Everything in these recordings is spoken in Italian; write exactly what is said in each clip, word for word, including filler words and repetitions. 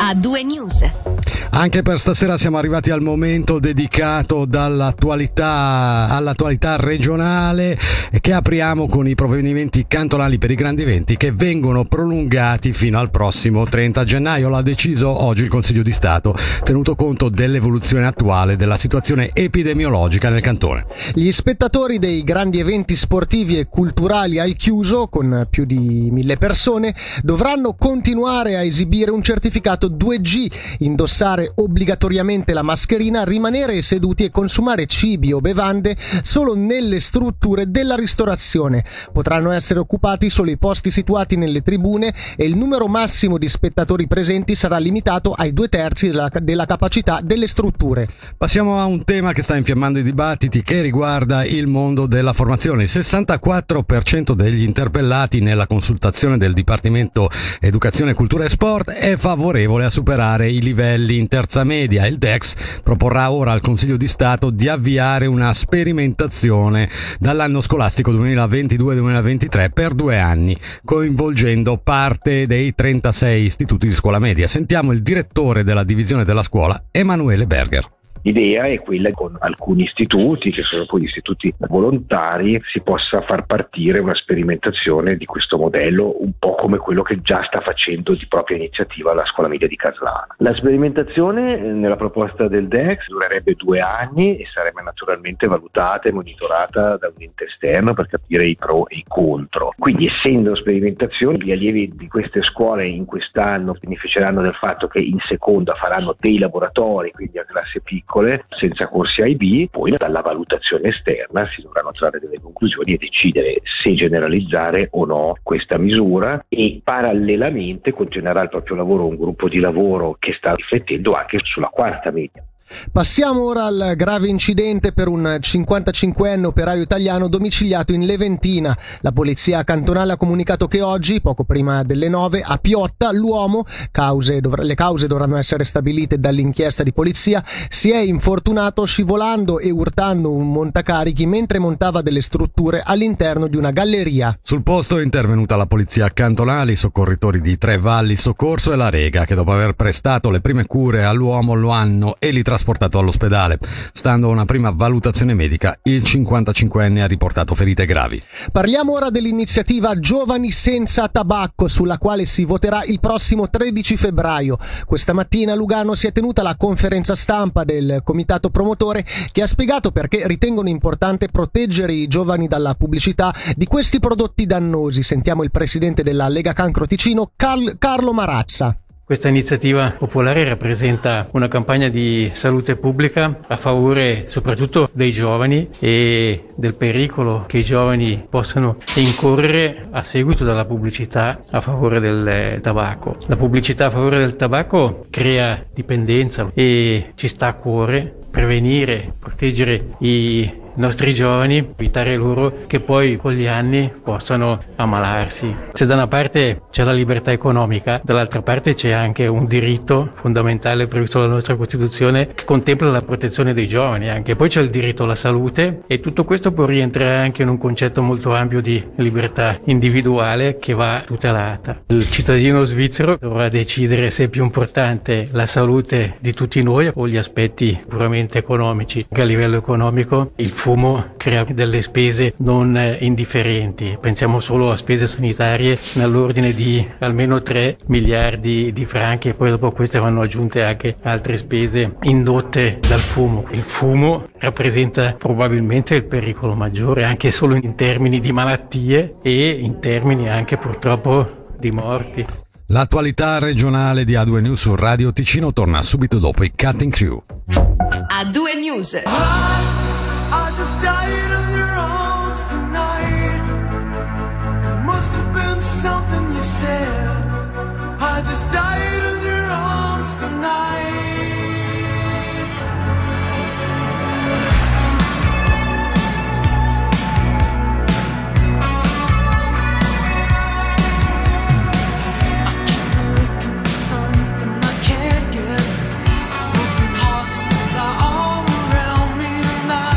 a due news. Anche per stasera siamo arrivati al momento dedicato dall'attualità all'attualità regionale, che apriamo con i provvedimenti cantonali per i grandi eventi che vengono prolungati fino al prossimo trenta gennaio. L'ha deciso oggi il Consiglio di Stato, tenuto conto dell'evoluzione attuale della situazione epidemiologica nel cantone. Gli spettatori dei grandi eventi sportivi e culturali al chiuso, con più di mille persone, dovranno continuare a esibire un certificato due G, indossare obbligatoriamente la mascherina, rimanere seduti e consumare cibi o bevande solo nelle strutture della ristorazione. Potranno essere occupati solo i posti situati nelle tribune e il numero massimo di spettatori presenti sarà limitato ai due terzi della, della capacità delle strutture. Passiamo a un tema che sta infiammando i dibattiti, che riguarda il mondo della formazione. Il sessantaquattro per cento degli interpellati nella consultazione del Dipartimento Educazione, Cultura e Sport è favorevole a superare i livelli intermedia. Terza media. Il D E X proporrà ora al Consiglio di Stato di avviare una sperimentazione dall'anno scolastico duemilaventidue duemilaventitré per due anni, coinvolgendo parte dei trentasei istituti di scuola media. Sentiamo il direttore della divisione della scuola, Emanuele Berger. L'idea è quella, con alcuni istituti che sono poi istituti volontari, si possa far partire una sperimentazione di questo modello, un po' come quello che già sta facendo di propria iniziativa la scuola media di Caslana. La sperimentazione nella proposta del D E X durerebbe due anni e sarebbe naturalmente valutata e monitorata da un ente esterno per capire i pro e i contro. Quindi, essendo sperimentazioni, gli allievi di queste scuole in quest'anno beneficeranno del fatto che in seconda faranno dei laboratori, quindi a classe piccola, senza corsi A I B, poi dalla valutazione esterna si dovranno trarre delle conclusioni e decidere se generalizzare o no questa misura, e parallelamente continuerà il proprio lavoro un gruppo di lavoro che sta riflettendo anche sulla quarta media. Passiamo ora al grave incidente per un cinquantacinquenne operaio italiano domiciliato in Leventina. La polizia cantonale ha comunicato che oggi, poco prima delle nove, a Piotta, l'uomo, cause dovr- le cause dovranno essere stabilite dall'inchiesta di polizia, si è infortunato scivolando e urtando un montacarichi mentre montava delle strutture all'interno di una galleria. Sul posto è intervenuta la polizia cantonale, i soccorritori di Tre Valli Soccorso e la Rega, che dopo aver prestato le prime cure all'uomo lo hanno e li trasportato trasportato all'ospedale. Stando a una prima valutazione medica, il cinquantacinquenne ha riportato ferite gravi. Parliamo ora dell'iniziativa Giovani senza tabacco, sulla quale si voterà il prossimo tredici febbraio. Questa mattina a Lugano si è tenuta la conferenza stampa del comitato promotore, che ha spiegato perché ritengono importante proteggere i giovani dalla pubblicità di questi prodotti dannosi. Sentiamo il presidente della Lega Cancro Ticino, Carl- Carlo Marazza. Questa iniziativa popolare rappresenta una campagna di salute pubblica a favore soprattutto dei giovani e del pericolo che i giovani possano incorrere a seguito della pubblicità a favore del tabacco. La pubblicità a favore del tabacco crea dipendenza e ci sta a cuore prevenire, proteggere i nostri giovani, evitare loro che poi con gli anni possano ammalarsi. Se da una parte c'è la libertà economica, dall'altra parte c'è anche un diritto fondamentale previsto dalla nostra Costituzione che contempla la protezione dei giovani anche. Poi c'è il diritto alla salute, e tutto questo può rientrare anche in un concetto molto ampio di libertà individuale che va tutelata. Il cittadino svizzero dovrà decidere se è più importante la salute di tutti noi o gli aspetti puramente economici. Anche a livello economico il Il fumo crea delle spese non indifferenti, pensiamo solo a spese sanitarie nell'ordine di almeno tre miliardi di franchi, e poi dopo queste vanno aggiunte anche altre spese indotte dal fumo. Il fumo rappresenta probabilmente il pericolo maggiore, anche solo in termini di malattie e in termini anche purtroppo di morti. L'attualità regionale di A due News su Radio Ticino torna subito dopo i Cutting Crew. A due News. I just died on your arms tonight. There must have been something you said. I just died on your arms tonight. I keep looking for something I can't get. Broken hearts that are all around me tonight.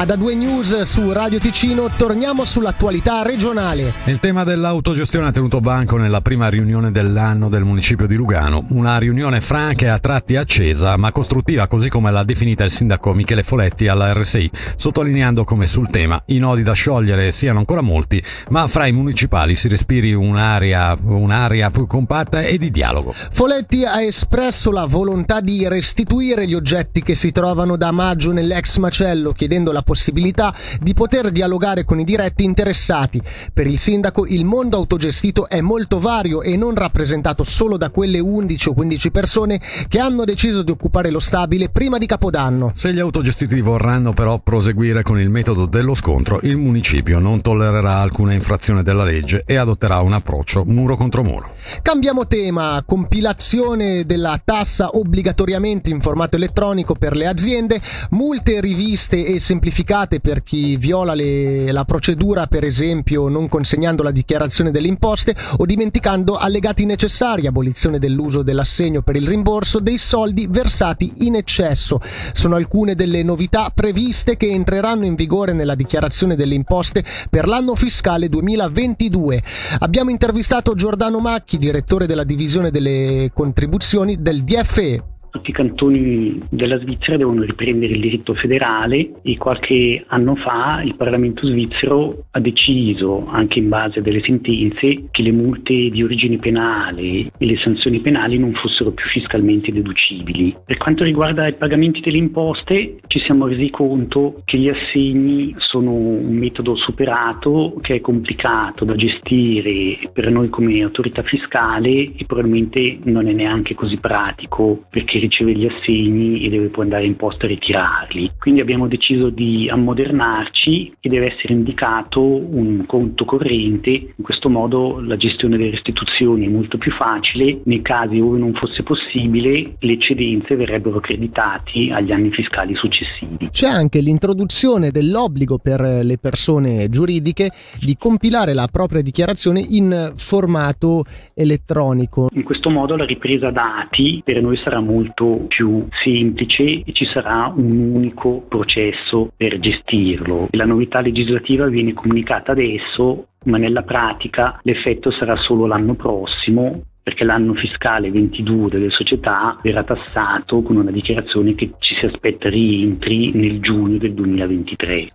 Ad A due News su Radio Ticino torniamo sull'attualità regionale. Il tema dell'autogestione ha tenuto banco nella prima riunione dell'anno del municipio di Lugano. Una riunione franca e a tratti accesa, ma costruttiva, così come l'ha definita il sindaco Michele Foletti alla R S I, sottolineando come sul tema i nodi da sciogliere siano ancora molti, ma fra i municipali si respiri un'area, un'area più compatta e di dialogo. Foletti ha espresso la volontà di restituire gli oggetti che si trovano da maggio nell'ex macello, chiedendo la possibilità di poter dialogare con i diretti interessati. Per il sindaco il mondo autogestito è molto vario e non rappresentato solo da quelle undici o quindici persone che hanno deciso di occupare lo stabile prima di Capodanno. Se gli autogestiti vorranno però proseguire con il metodo dello scontro, il municipio non tollererà alcuna infrazione della legge e adotterà un approccio muro contro muro. Cambiamo tema, compilazione della tassa obbligatoriamente in formato elettronico per le aziende, multe riviste e semplificazioni per chi viola le, la procedura, per esempio non consegnando la dichiarazione delle imposte o dimenticando allegati necessari, abolizione dell'uso dell'assegno per il rimborso dei soldi versati in eccesso. Sono alcune delle novità previste che entreranno in vigore nella dichiarazione delle imposte per l'anno fiscale duemilaventidue. Abbiamo intervistato Giordano Macchi, direttore della divisione delle contribuzioni del D F E. Tutti i cantoni della Svizzera devono riprendere il diritto federale e qualche anno fa il Parlamento svizzero ha deciso, anche in base a delle sentenze, che le multe di origine penale e le sanzioni penali non fossero più fiscalmente deducibili. Per quanto riguarda i pagamenti delle imposte, ci siamo resi conto che gli assegni sono un metodo superato, che è complicato da gestire per noi come autorità fiscale e probabilmente non è neanche così pratico perché riceve gli assegni e deve poi andare in posta a ritirarli. Quindi abbiamo deciso di ammodernarci e deve essere indicato un conto corrente. In questo modo la gestione delle restituzioni è molto più facile. Nei casi dove non fosse possibile, le eccedenze verrebbero accreditate agli anni fiscali successivi. C'è anche l'introduzione dell'obbligo per le persone giuridiche di compilare la propria dichiarazione in formato elettronico. In questo modo la ripresa dati per noi sarà molto molto più semplice e ci sarà un unico processo per gestirlo. La novità legislativa viene comunicata adesso, ma nella pratica l'effetto sarà solo l'anno prossimo, perché l'anno fiscale ventidue delle società verrà tassato con una dichiarazione che ci si aspetta rientri nel giugno del duemilaventitré.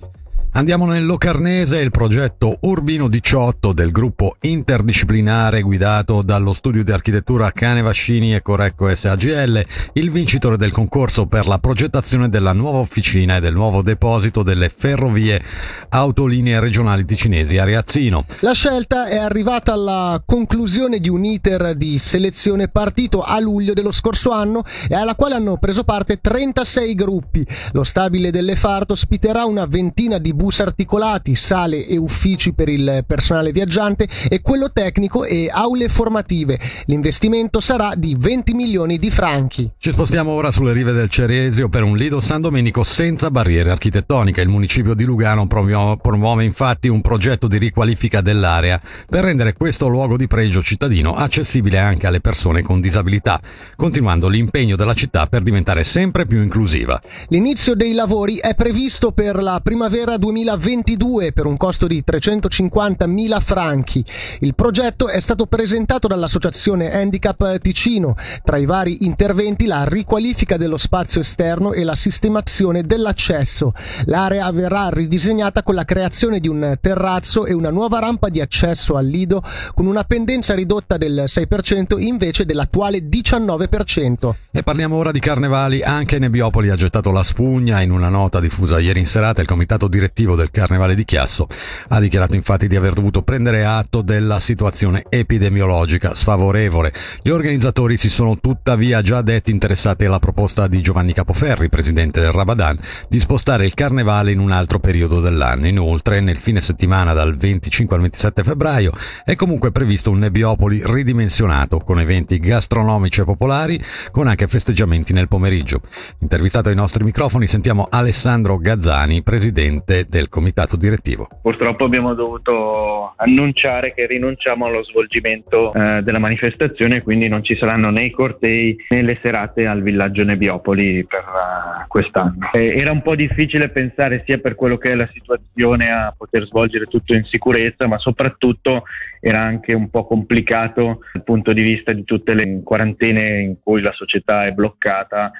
Andiamo nel Locarnese, il progetto Urbino diciotto del gruppo interdisciplinare guidato dallo studio di architettura Canevaccini e Correcco S A G L, il vincitore del concorso per la progettazione della nuova officina e del nuovo deposito delle ferrovie autolinee regionali ticinesi a Riazzino. La scelta è arrivata alla conclusione di un iter di selezione partito a luglio dello scorso anno e alla quale hanno preso parte trentasei gruppi. Lo stabile delle FART ospiterà una ventina di bus articolati, sale e uffici per il personale viaggiante e quello tecnico e aule formative. L'investimento sarà di venti milioni di franchi. Ci spostiamo ora sulle rive del Ceresio per un Lido San Domenico senza barriere architettoniche. Il municipio di Lugano promuove infatti un progetto di riqualifica dell'area per rendere questo luogo di pregio cittadino accessibile anche alle persone con disabilità, continuando l'impegno della città per diventare sempre più inclusiva. L'inizio dei lavori è previsto per la primavera duemilaventidue per un costo di trecentocinquantamila franchi. Il progetto è stato presentato dall'associazione Handicap Ticino. Tra i vari interventi la riqualifica dello spazio esterno e la sistemazione dell'accesso. L'area verrà ridisegnata con la creazione di un terrazzo e una nuova rampa di accesso al lido con una pendenza ridotta del sei per cento invece dell'attuale diciannove per cento. E parliamo ora di carnevali. Anche Nebiopoli ha gettato la spugna. In una nota diffusa ieri in serata il comitato direttivo del Carnevale di Chiasso ha dichiarato infatti di aver dovuto prendere atto della situazione epidemiologica sfavorevole. Gli organizzatori si sono tuttavia già detti interessati alla proposta di Giovanni Capoferri, presidente del Rabadan, di spostare il Carnevale in un altro periodo dell'anno. Inoltre, nel fine settimana dal venticinque al ventisette febbraio è comunque previsto un Nebiopoli ridimensionato con eventi gastronomici e popolari, con anche festeggiamenti nel pomeriggio. Intervistato ai nostri microfoni sentiamo Alessandro Gazzani, presidente sede del comitato direttivo. Purtroppo abbiamo dovuto annunciare che rinunciamo allo svolgimento eh, della manifestazione, quindi non ci saranno né i cortei né le serate al villaggio Nebiopoli per uh, quest'anno. Eh, era un po' difficile pensare, sia per quello che è la situazione, a poter svolgere tutto in sicurezza, ma soprattutto era anche un po' complicato dal punto di vista di tutte le quarantene in cui la società è bloccata.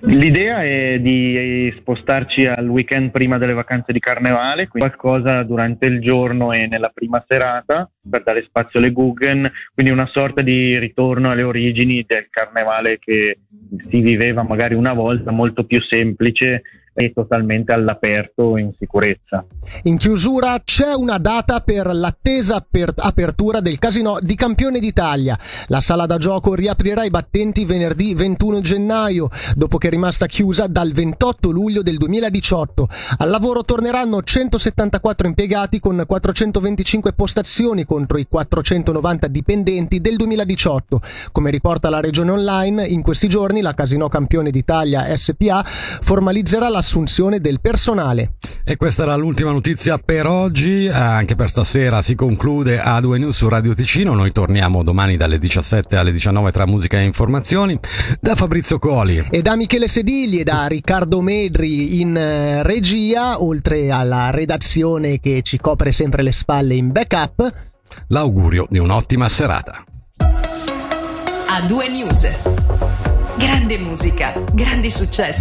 L'idea è di spostarci al weekend prima delle vacanze di carnevale, quindi qualcosa durante il giorno e nella prima serata per dare spazio alle Guggen, quindi una sorta di ritorno alle origini del carnevale che si viveva magari una volta, molto più semplice e totalmente all'aperto, in sicurezza. In chiusura c'è una data per l'attesa per apertura del Casinò di Campione d'Italia. La sala da gioco riaprirà i battenti venerdì ventuno gennaio, dopo che è rimasta chiusa dal ventotto luglio del duemiladiciotto. Al lavoro torneranno centosettantaquattro impiegati con quattrocentoventicinque postazioni contro i quattrocentonovanta dipendenti del duemiladiciotto. Come riporta la Regione Online, in questi giorni la Casinò Campione d'Italia S P A formalizzerà la assunzione del personale. E questa era l'ultima notizia per oggi. Anche per stasera si conclude A due News su Radio Ticino. Noi torniamo domani dalle diciassette alle diciannove tra musica e informazioni. Da Fabrizio Coli e da Michele Sedigli e da Riccardo Medri in regia, oltre alla redazione che ci copre sempre le spalle in backup, l'augurio di un'ottima serata. A due News, grande musica, grandi successi.